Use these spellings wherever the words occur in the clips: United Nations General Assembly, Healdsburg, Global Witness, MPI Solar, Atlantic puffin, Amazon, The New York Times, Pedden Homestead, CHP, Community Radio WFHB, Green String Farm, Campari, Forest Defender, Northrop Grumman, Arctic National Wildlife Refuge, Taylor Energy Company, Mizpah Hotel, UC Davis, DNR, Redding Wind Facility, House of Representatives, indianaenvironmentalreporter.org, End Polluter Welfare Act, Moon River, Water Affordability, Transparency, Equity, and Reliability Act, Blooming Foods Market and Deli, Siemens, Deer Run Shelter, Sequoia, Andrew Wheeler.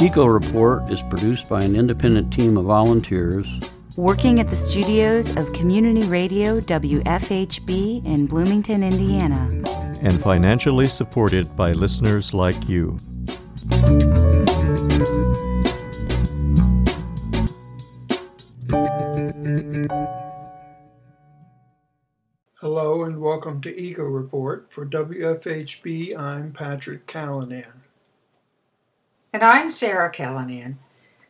Eco Report is produced by an independent team of volunteers working at the studios of Community Radio WFHB in Bloomington, Indiana, and financially supported by listeners like you. Hello and welcome to Eco Report. For WFHB, I'm Patrick Callanan. And I'm Sarah Kalanian.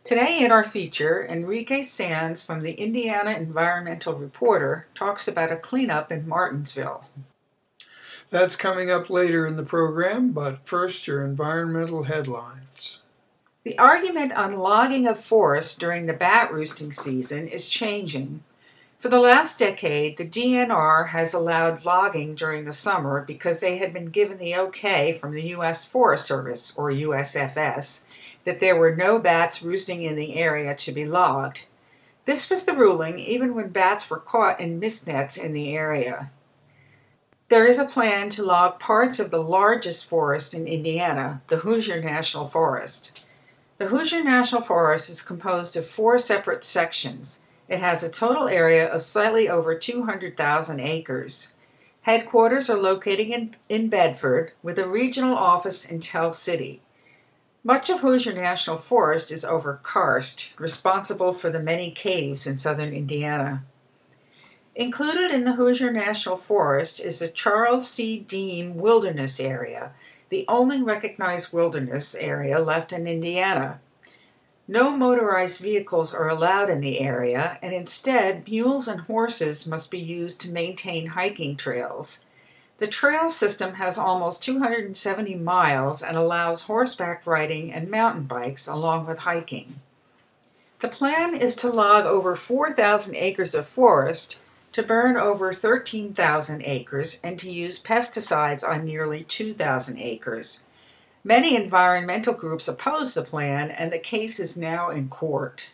Today in our feature, Enrique Sands from the Indiana Environmental Reporter talks about a cleanup in Martinsville. That's coming up later in the program, but first your environmental headlines. The argument on logging of forests during the bat roosting season is changing. For the last decade, the DNR has allowed logging during the summer because they had been given the okay from the U.S. Forest Service, or USFS, that there were no bats roosting in the area to be logged. This was the ruling even when bats were caught in mist nets in the area. There is a plan to log parts of the largest forest in Indiana, the Hoosier National Forest. The Hoosier National Forest is composed of four separate sections. It has a total area of slightly over 200,000 acres. Headquarters are located in Bedford, with a regional office in Tell City. Much of Hoosier National Forest is over karst, responsible for the many caves in southern Indiana. Included in the Hoosier National Forest is the Charles C. Dean Wilderness Area, the only recognized wilderness area left in Indiana. No motorized vehicles are allowed in the area, and instead, mules and horses must be used to maintain hiking trails. The trail system has almost 270 miles and allows horseback riding and mountain bikes along with hiking. The plan is to log over 4,000 acres of forest, to burn over 13,000 acres, and to use pesticides on nearly 2,000 acres. Many environmental groups oppose the plan, and the case is now in court.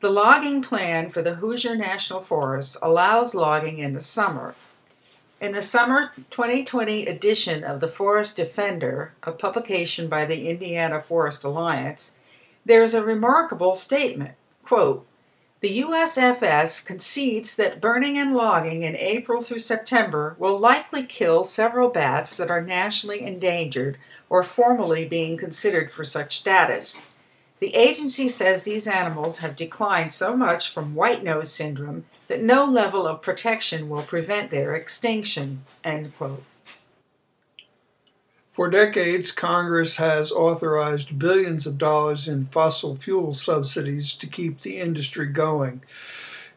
The logging plan for the Hoosier National Forest allows logging in the summer. In the summer 2020 edition of the Forest Defender, a publication by the Indiana Forest Alliance, there is a remarkable statement, quote, "The USFS concedes that burning and logging in April through September will likely kill several bats that are nationally endangered or formally being considered for such status. The agency says these animals have declined so much from white nose syndrome that no level of protection will prevent their extinction." End quote. For decades, Congress has authorized billions of dollars in fossil fuel subsidies to keep the industry going.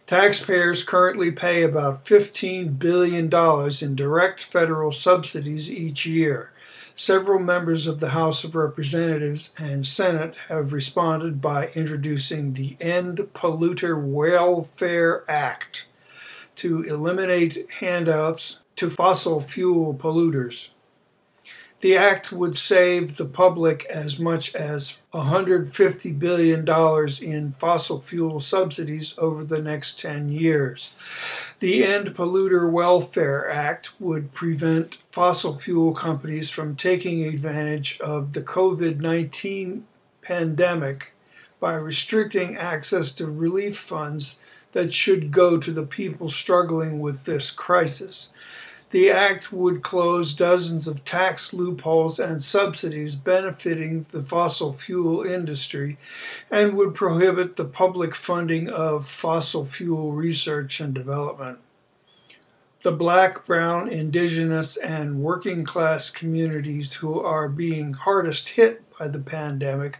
Taxpayers currently pay about $15 billion in direct federal subsidies each year. Several members of the House of Representatives and Senate have responded by introducing the End Polluter Welfare Act to eliminate handouts to fossil fuel polluters. The act would save the public as much as $150 billion in fossil fuel subsidies over the next 10 years. The End Polluter Welfare Act would prevent fossil fuel companies from taking advantage of the COVID-19 pandemic by restricting access to relief funds that should go to the people struggling with this crisis. The act would close dozens of tax loopholes and subsidies benefiting the fossil fuel industry, and would prohibit the public funding of fossil fuel research and development. The black, brown, indigenous, and working class communities who are being hardest hit by the pandemic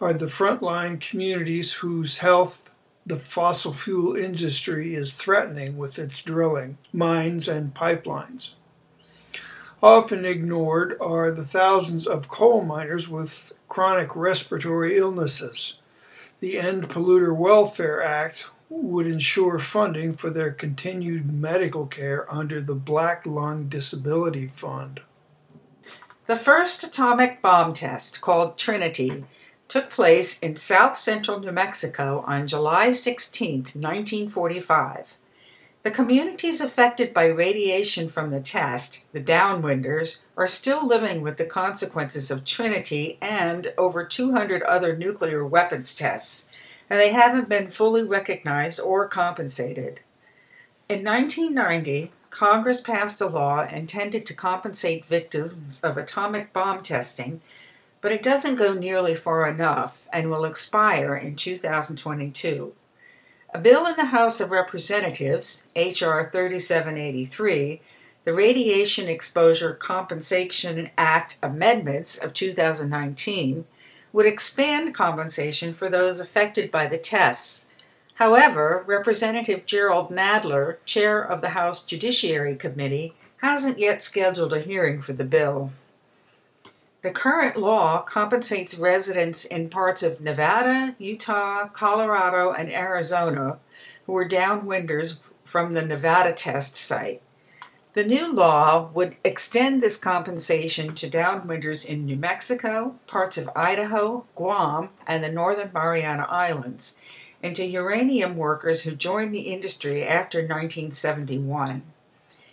are the frontline communities whose health the fossil fuel industry is threatening with its drilling, mines, and pipelines. Often ignored are the thousands of coal miners with chronic respiratory illnesses. The End Polluter Welfare Act would ensure funding for their continued medical care under the Black Lung Disability Fund. The first atomic bomb test, called Trinity, took place in south-central New Mexico on July 16, 1945. The communities affected by radiation from the test, the downwinders, are still living with the consequences of Trinity and over 200 other nuclear weapons tests, and they haven't been fully recognized or compensated. In 1990, Congress passed a law intended to compensate victims of atomic bomb testing, but it doesn't go nearly far enough and will expire in 2022. A bill in the House of Representatives, H.R. 3783, the Radiation Exposure Compensation Act Amendments of 2019, would expand compensation for those affected by the tests. However, Representative Jerrold Nadler, chair of the House Judiciary Committee, hasn't yet scheduled a hearing for the bill. The current law compensates residents in parts of Nevada, Utah, Colorado, and Arizona who were downwinders from the Nevada test site. The new law would extend this compensation to downwinders in New Mexico, parts of Idaho, Guam, and the Northern Mariana Islands, and to uranium workers who joined the industry after 1971.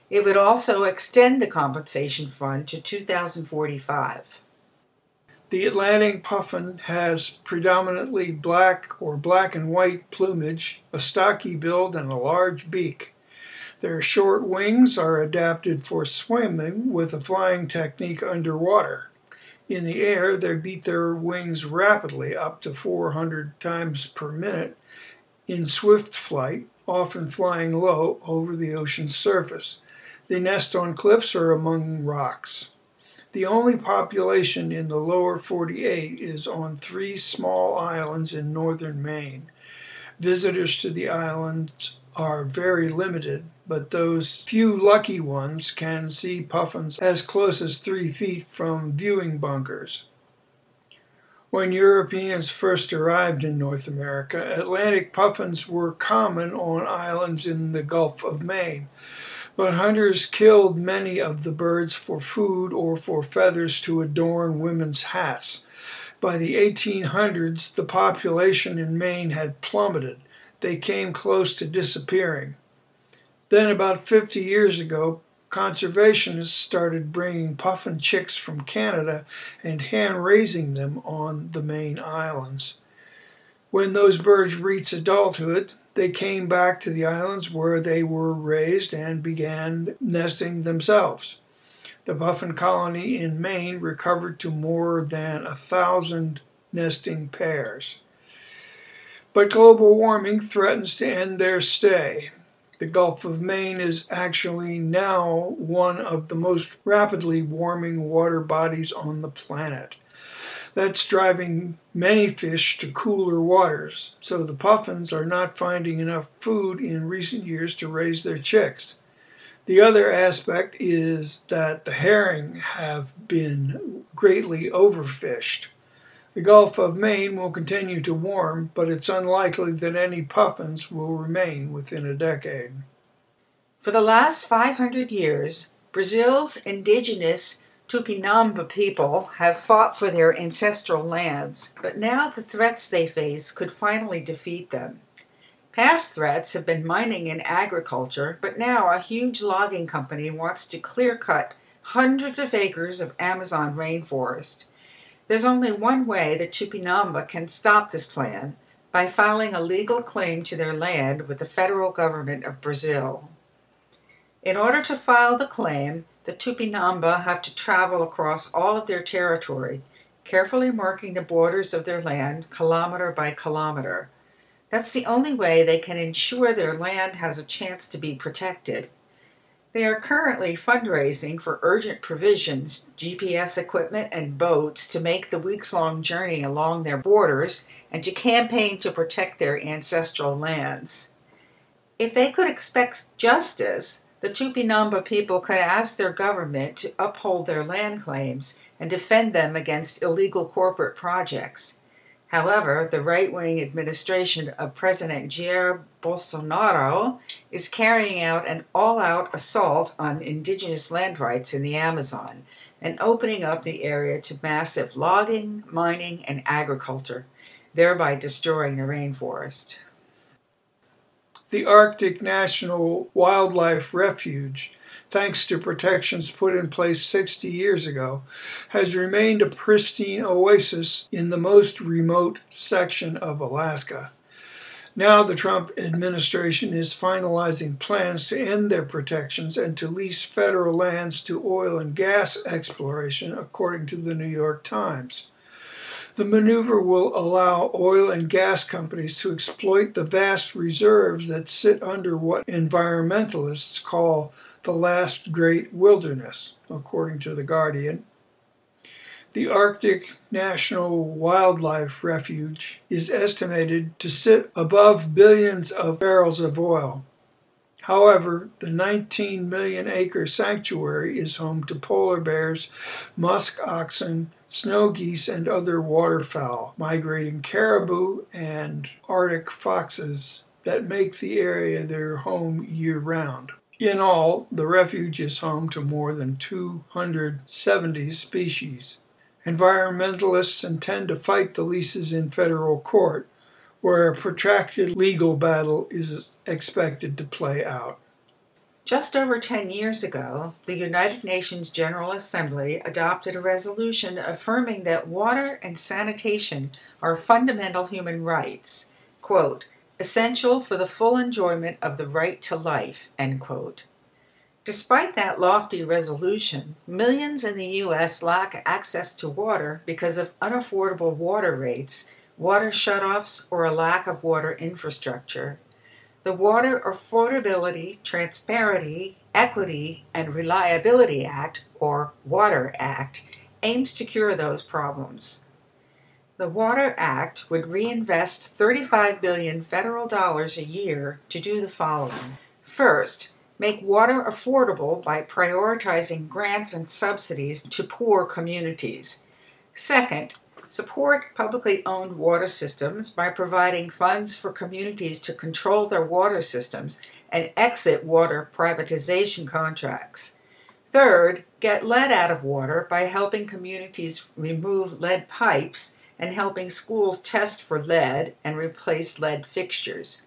It would also extend the compensation fund to 2045. The Atlantic puffin has predominantly black or black and white plumage, a stocky build, and a large beak. Their short wings are adapted for swimming with a flying technique underwater. In the air, they beat their wings rapidly, up to 400 times per minute, in swift flight, often flying low over the ocean's surface. They nest on cliffs or among rocks. The only population in the lower 48 is on three small islands in northern Maine. Visitors to the islands are very limited, but those few lucky ones can see puffins as close as 3 feet from viewing bunkers. When Europeans first arrived in North America, Atlantic puffins were common on islands in the Gulf of Maine, but hunters killed many of the birds for food or for feathers to adorn women's hats. By the 1800s, the population in Maine had plummeted. They came close to disappearing. Then, about 50 years ago, conservationists started bringing puffin chicks from Canada and hand-raising them on the Maine islands. When those birds reached adulthood, they came back to the islands where they were raised and began nesting themselves. The puffin colony in Maine recovered to more than 1,000 nesting pairs. But global warming threatens to end their stay. The Gulf of Maine is actually now one of the most rapidly warming water bodies on the planet. That's driving many fish to cooler waters, so the puffins are not finding enough food in recent years to raise their chicks. The other aspect is that the herring have been greatly overfished. The Gulf of Maine will continue to warm, but it's unlikely that any puffins will remain within a decade. For the last 500 years, Brazil's indigenous Tupinamba people have fought for their ancestral lands, but now the threats they face could finally defeat them. Past threats have been mining and agriculture, but now a huge logging company wants to clear-cut hundreds of acres of Amazon rainforest. There's only one way the Tupinamba can stop this plan, by filing a legal claim to their land with the federal government of Brazil. In order to file the claim, the Tupinamba have to travel across all of their territory, carefully marking the borders of their land kilometer by kilometer. That's the only way they can ensure their land has a chance to be protected. They are currently fundraising for urgent provisions, GPS equipment, and boats to make the weeks-long journey along their borders and to campaign to protect their ancestral lands. If they could expect justice, the Tupinamba people could ask their government to uphold their land claims and defend them against illegal corporate projects. However, the right-wing administration of President Jair Bolsonaro is carrying out an all-out assault on indigenous land rights in the Amazon and opening up the area to massive logging, mining, and agriculture, thereby destroying the rainforest. The Arctic National Wildlife Refuge, thanks to protections put in place 60 years ago, has remained a pristine oasis in the most remote section of Alaska. Now the Trump administration is finalizing plans to end their protections and to lease federal lands to oil and gas exploration, according to the New York Times. The maneuver will allow oil and gas companies to exploit the vast reserves that sit under what environmentalists call the last great wilderness, according to The Guardian. The Arctic National Wildlife Refuge is estimated to sit above billions of barrels of oil. However, the 19-million-acre sanctuary is home to polar bears, musk oxen, snow geese, and other waterfowl, migrating caribou, and Arctic foxes that make the area their home year-round. In all, the refuge is home to more than 270 species. Environmentalists intend to fight the leases in federal court, where a protracted legal battle is expected to play out. Just over 10 years ago, the United Nations General Assembly adopted a resolution affirming that water and sanitation are fundamental human rights, quote, essential for the full enjoyment of the right to life, end quote. Despite that lofty resolution, millions in the U.S. lack access to water because of unaffordable water rates, water shutoffs, or a lack of water infrastructure. The Water Affordability, Transparency, Equity, and Reliability Act, or Water Act, aims to cure those problems. The Water Act would reinvest $35 billion federal dollars a year to do the following. First, make water affordable by prioritizing grants and subsidies to poor communities. Second, support publicly owned water systems by providing funds for communities to control their water systems and exit water privatization contracts. Third, get lead out of water by helping communities remove lead pipes and helping schools test for lead and replace lead fixtures.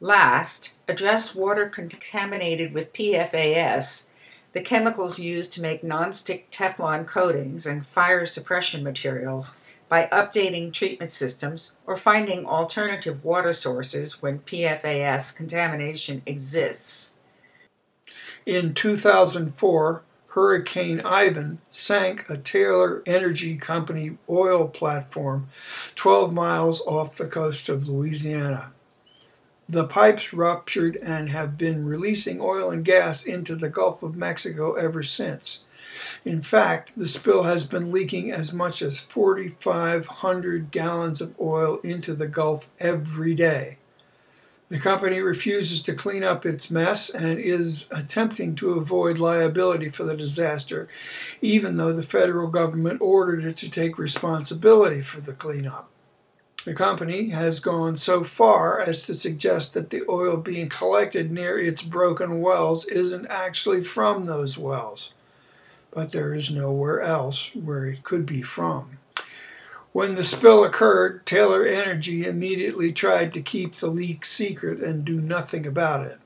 Last, address water contaminated with PFAS, the chemicals used to make nonstick Teflon coatings and fire suppression materials, by updating treatment systems or finding alternative water sources when PFAS contamination exists. In 2004, Hurricane Ivan sank a Taylor Energy Company oil platform 12 miles off the coast of Louisiana. The pipes ruptured and have been releasing oil and gas into the Gulf of Mexico ever since. In fact, the spill has been leaking as much as 4,500 gallons of oil into the Gulf every day. The company refuses to clean up its mess and is attempting to avoid liability for the disaster, even though the federal government ordered it to take responsibility for the cleanup. The company has gone so far as to suggest that the oil being collected near its broken wells isn't actually from those wells, but there is nowhere else where it could be from. When the spill occurred, Taylor Energy immediately tried to keep the leak secret and do nothing about it.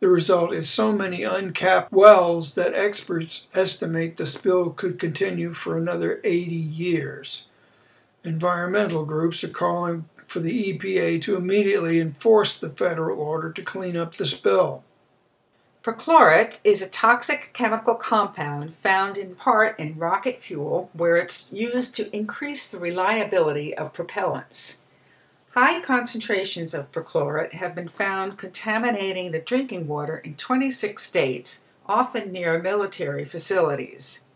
The result is so many uncapped wells that experts estimate the spill could continue for another 80 years. Environmental groups are calling for the EPA to immediately enforce the federal order to clean up the spill. Perchlorate is a toxic chemical compound found in part in rocket fuel, where it's used to increase the reliability of propellants. High concentrations of perchlorate have been found contaminating the drinking water in 26 states, often near military facilities.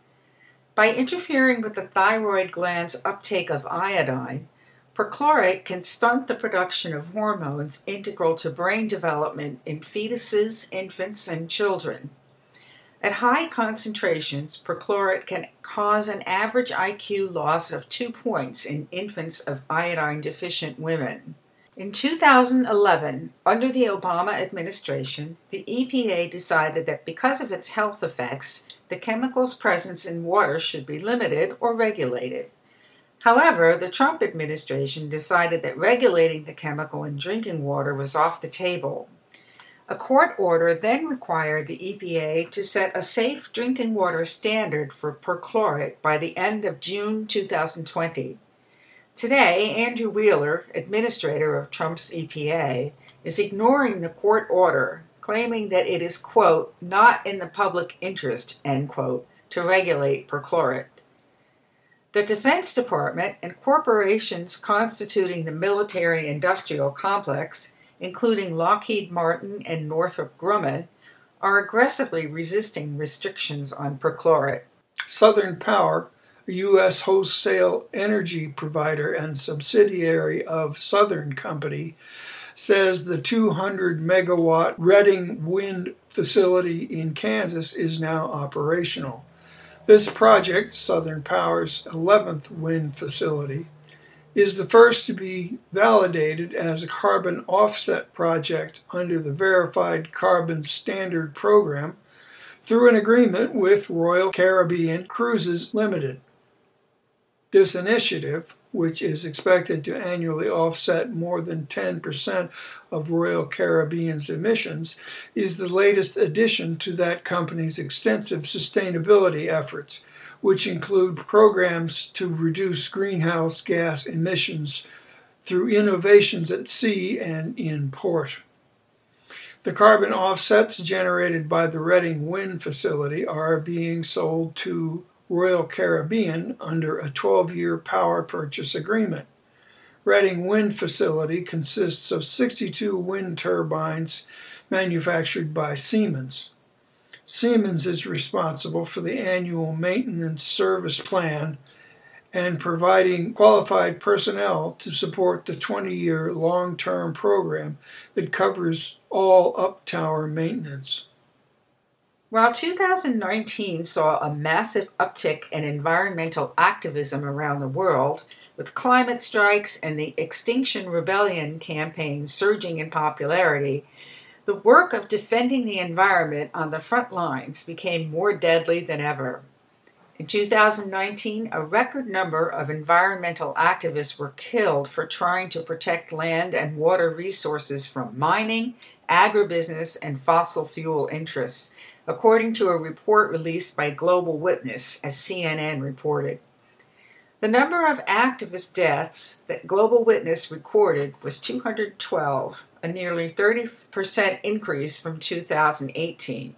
By interfering with the thyroid gland's uptake of iodine, perchlorate can stunt the production of hormones integral to brain development in fetuses, infants, and children. At high concentrations, perchlorate can cause an average IQ loss of 2 points in infants of iodine-deficient women. In 2011, under the Obama administration, the EPA decided that because of its health effects, the chemical's presence in water should be limited or regulated. However, the Trump administration decided that regulating the chemical in drinking water was off the table. A court order then required the EPA to set a safe drinking water standard for perchlorate by the end of June 2020. Today, Andrew Wheeler, administrator of Trump's EPA, is ignoring the court order, claiming that it is, quote, not in the public interest, end quote, to regulate perchlorate. The Defense Department and corporations constituting the military-industrial complex, including Lockheed Martin and Northrop Grumman, are aggressively resisting restrictions on perchlorate. Southern Power, a U.S. wholesale energy provider and subsidiary of Southern Company, says the 200-megawatt Redding Wind Facility in Kansas is now operational. This project, Southern Power's 11th wind facility, is the first to be validated as a carbon offset project under the Verified Carbon Standard Program through an agreement with Royal Caribbean Cruises Limited. This initiative, which is expected to annually offset more than 10% of Royal Caribbean's emissions, is the latest addition to that company's extensive sustainability efforts, which include programs to reduce greenhouse gas emissions through innovations at sea and in port. The carbon offsets generated by the Redding Wind Facility are being sold to Royal Caribbean under a 12-year power purchase agreement. Redding Wind Facility consists of 62 wind turbines manufactured by Siemens. Siemens is responsible for the annual maintenance service plan and providing qualified personnel to support the 20-year long-term program that covers all uptower maintenance. While 2019 saw a massive uptick in environmental activism around the world, with climate strikes and the Extinction Rebellion campaign surging in popularity, the work of defending the environment on the front lines became more deadly than ever. In 2019, a record number of environmental activists were killed for trying to protect land and water resources from mining, agribusiness, and fossil fuel interests, according to a report released by Global Witness, as CNN reported. The number of activist deaths that Global Witness recorded was 212, a nearly 30% increase from 2018.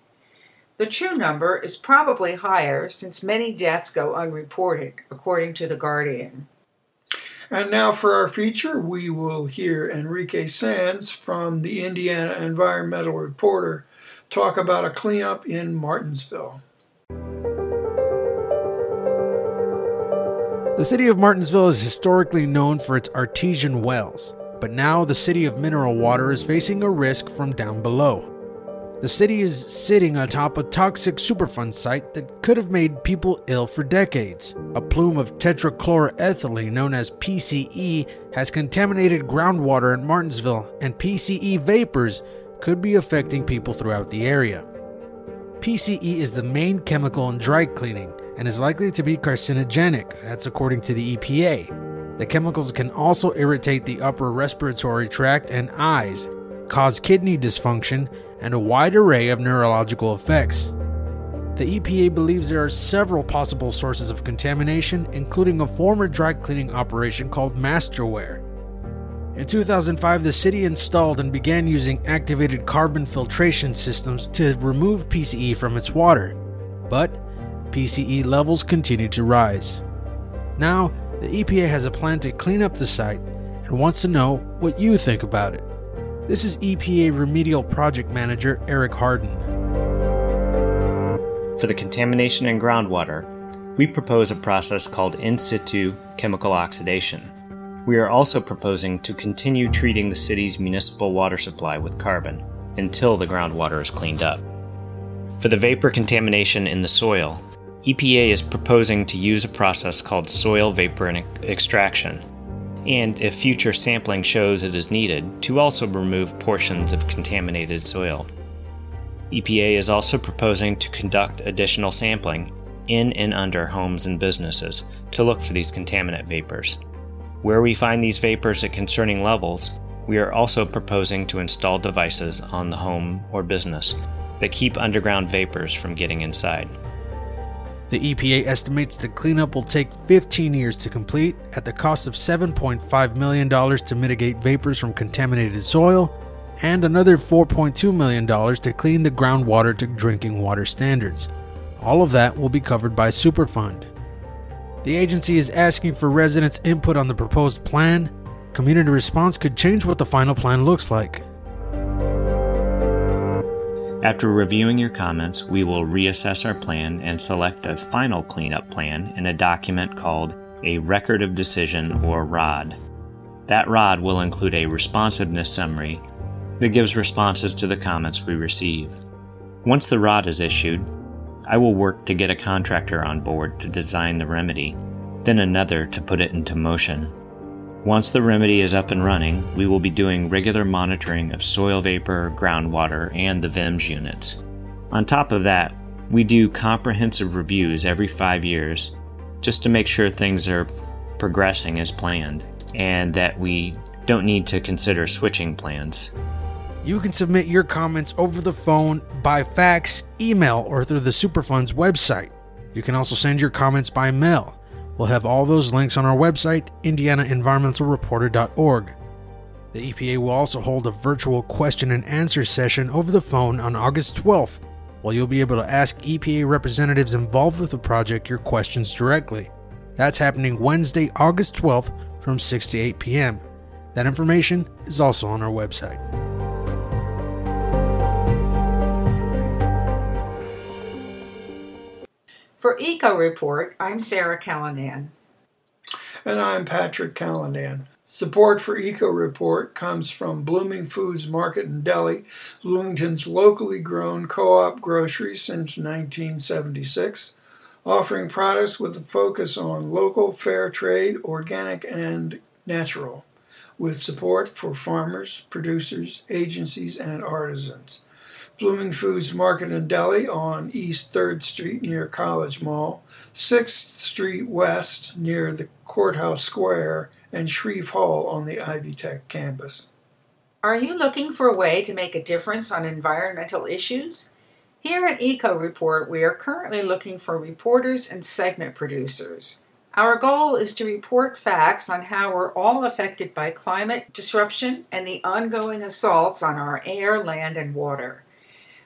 The true number is probably higher since many deaths go unreported, according to The Guardian. And now for our feature, we will hear Enrique Sands from the Indiana Environmental Reporter talk about a cleanup in Martinsville. The city of Martinsville is historically known for its artesian wells, but now the city of mineral water is facing a risk from down below. The city is sitting atop a toxic Superfund site that could have made people ill for decades. A plume of tetrachloroethylene known as PCE has contaminated groundwater in Martinsville, and PCE vapors could be affecting people throughout the area. PCE is the main chemical in dry cleaning and is likely to be carcinogenic, that's according to the EPA. The chemicals can also irritate the upper respiratory tract and eyes, cause kidney dysfunction, and a wide array of neurological effects. The EPA believes there are several possible sources of contamination, including a former dry cleaning operation called Masterware. In 2005, the city installed and began using activated carbon filtration systems to remove PCE from its water, but PCE levels continue to rise. Now, the EPA has a plan to clean up the site and wants to know what you think about it. This is EPA Remedial Project Manager Eric Harden. For the contamination in groundwater, we propose a process called in situ chemical oxidation. We are also proposing to continue treating the city's municipal water supply with carbon until the groundwater is cleaned up. For the vapor contamination in the soil, EPA is proposing to use a process called soil vapor extraction, and if future sampling shows it is needed, to also remove portions of contaminated soil. EPA is also proposing to conduct additional sampling in and under homes and businesses to look for these contaminant vapors. Where we find these vapors at concerning levels, we are also proposing to install devices on the home or business that keep underground vapors from getting inside. The EPA estimates the cleanup will take 15 years to complete at the cost of $7.5 million to mitigate vapors from contaminated soil and another $4.2 million to clean the groundwater to drinking water standards. All of that will be covered by Superfund. The agency is asking for residents' input on the proposed plan. Community response could change what the final plan looks like. After reviewing your comments, we will reassess our plan and select a final cleanup plan in a document called a Record of Decision, or ROD. That ROD will include a responsiveness summary that gives responses to the comments we receive. Once the ROD is issued, I will work to get a contractor on board to design the remedy, then another to put it into motion. Once the remedy is up and running, we will be doing regular monitoring of soil vapor, groundwater, and the VIMS units. On top of that, we do comprehensive reviews every 5 years just to make sure things are progressing as planned and that we don't need to consider switching plans. You can submit your comments over the phone, by fax, email, or through the Superfund's website. You can also send your comments by mail. We'll have all those links on our website, indianaenvironmentalreporter.org. The EPA will also hold a virtual question and answer session over the phone on August 12th, where you'll be able to ask EPA representatives involved with the project your questions directly. That's happening Wednesday, August 12th from 6 to 8 p.m. That information is also on our website. For Eco Report, I'm Sarah Kalanian. And I'm Patrick Callanan. Support for Eco Report comes from Blooming Foods Market and Deli, Bloomington's locally grown co-op grocery since 1976, offering products with a focus on local, fair trade, organic, and natural, with support for farmers, producers, agencies, and artisans. Blooming Foods Market and Deli on East 3rd Street near College Mall, 6th Street West near the Courthouse Square, and Shreve Hall on the Ivy Tech campus. Are you looking for a way to make a difference on environmental issues? Here at Eco Report, we are currently looking for reporters and segment producers. Our goal is to report facts on how we're all affected by climate disruption and the ongoing assaults on our air, land, and water.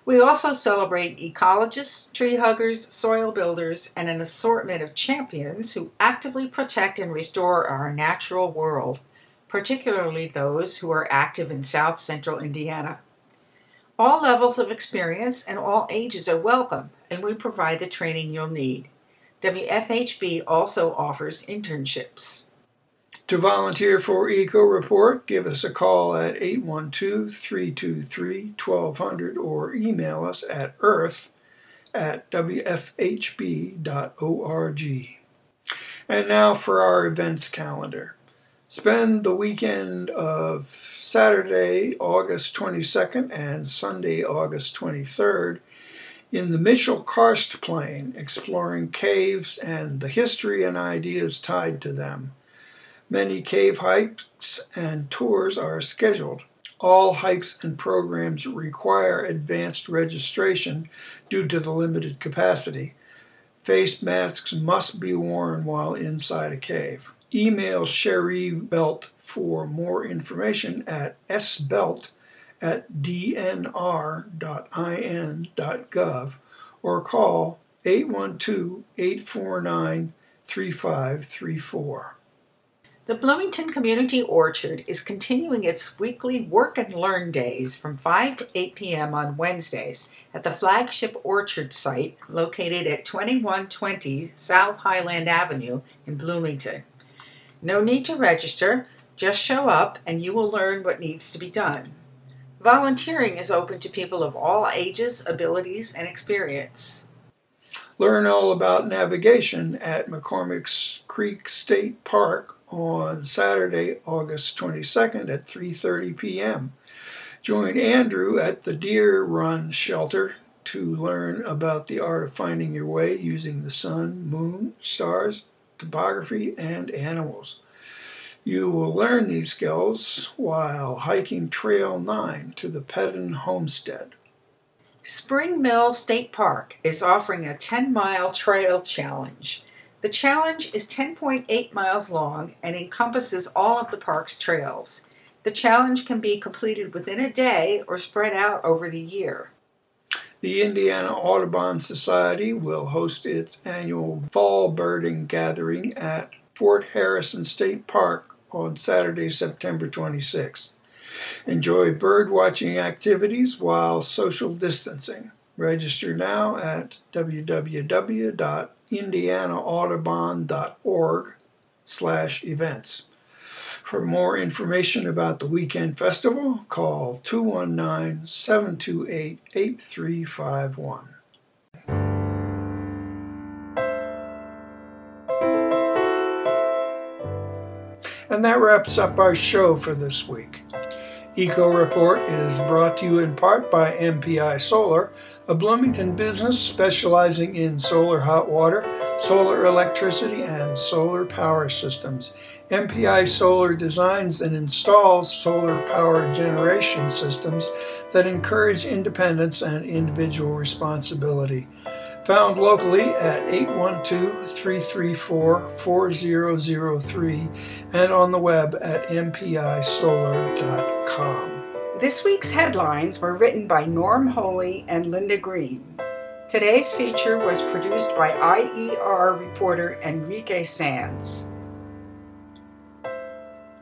We also celebrate ecologists, tree huggers, soil builders, and an assortment of champions who actively protect and restore our natural world, particularly those who are active in South Central Indiana. All levels of experience and all ages are welcome, and we provide the training you'll need. WFHB also offers internships. To volunteer for Eco Report, give us a call at 812-323-1200 or email us at earth@wfhb.org. And now for our events calendar. Spend the weekend of Saturday, August 22nd and Sunday, August 23rd in the Mitchell Karst Plain, exploring caves and the history and ideas tied to them. Many cave hikes and tours are scheduled. All hikes and programs require advanced registration due to the limited capacity. Face masks must be worn while inside a cave. Email Sherry Belt for more information at sbelt@dnr.in.gov or call 812-849-3534. The Bloomington Community Orchard is continuing its weekly Work and Learn days from 5 to 8 p.m. on Wednesdays at the flagship orchard site located at 2120 South Highland Avenue in Bloomington. No need to register, just show up and you will learn what needs to be done. Volunteering is open to people of all ages, abilities, and experience. Learn all about navigation at McCormick's Creek State Park on Saturday, August 22nd at 3:30 p.m. Join Andrew at the Deer Run Shelter to learn about the art of finding your way using the sun, moon, stars, topography, and animals. You will learn these skills while hiking Trail 9 to the Pedden Homestead. Spring Mill State Park is offering a 10-mile trail challenge. The challenge is 10.8 miles long and encompasses all of the park's trails. The challenge can be completed within a day or spread out over the year. The Indiana Audubon Society will host its annual fall birding gathering at Fort Harrison State Park on Saturday, September 26th. Enjoy bird watching activities while social distancing. Register now at www.indianaaudubon.org/events. For more information about the weekend festival, call 219-728-8351. And that wraps up our show for this week. Eco Report is brought to you in part by MPI Solar, a Bloomington business specializing in solar hot water, solar electricity, and solar power systems. MPI Solar designs and installs solar power generation systems that encourage independence and individual responsibility. Found locally at 812-334-4003 and on the web at mpisolar.com. This week's headlines were written by Norm Holy and Linda Green. Today's feature was produced by IER reporter Enrique Sands.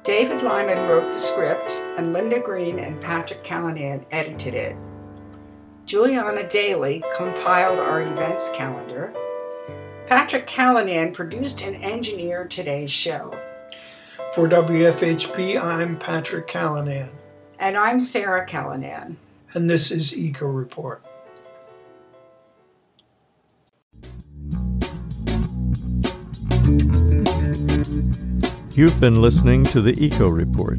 David Lyman wrote the script, and Linda Green and Patrick Callanan edited it. Juliana Daly compiled our events calendar. Patrick Callanan produced and engineered today's show. For WFHB, I'm Patrick Callanan. And I'm Sarah Kalanian. And this is Eco Report. You've been listening to the Eco Report,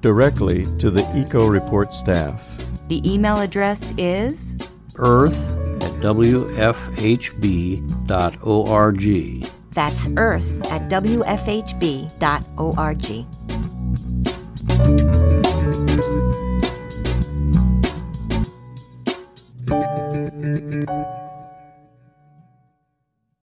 directly to the Eco Report staff. The email address is earth@wfhb.org. That's earth@wfhb.org.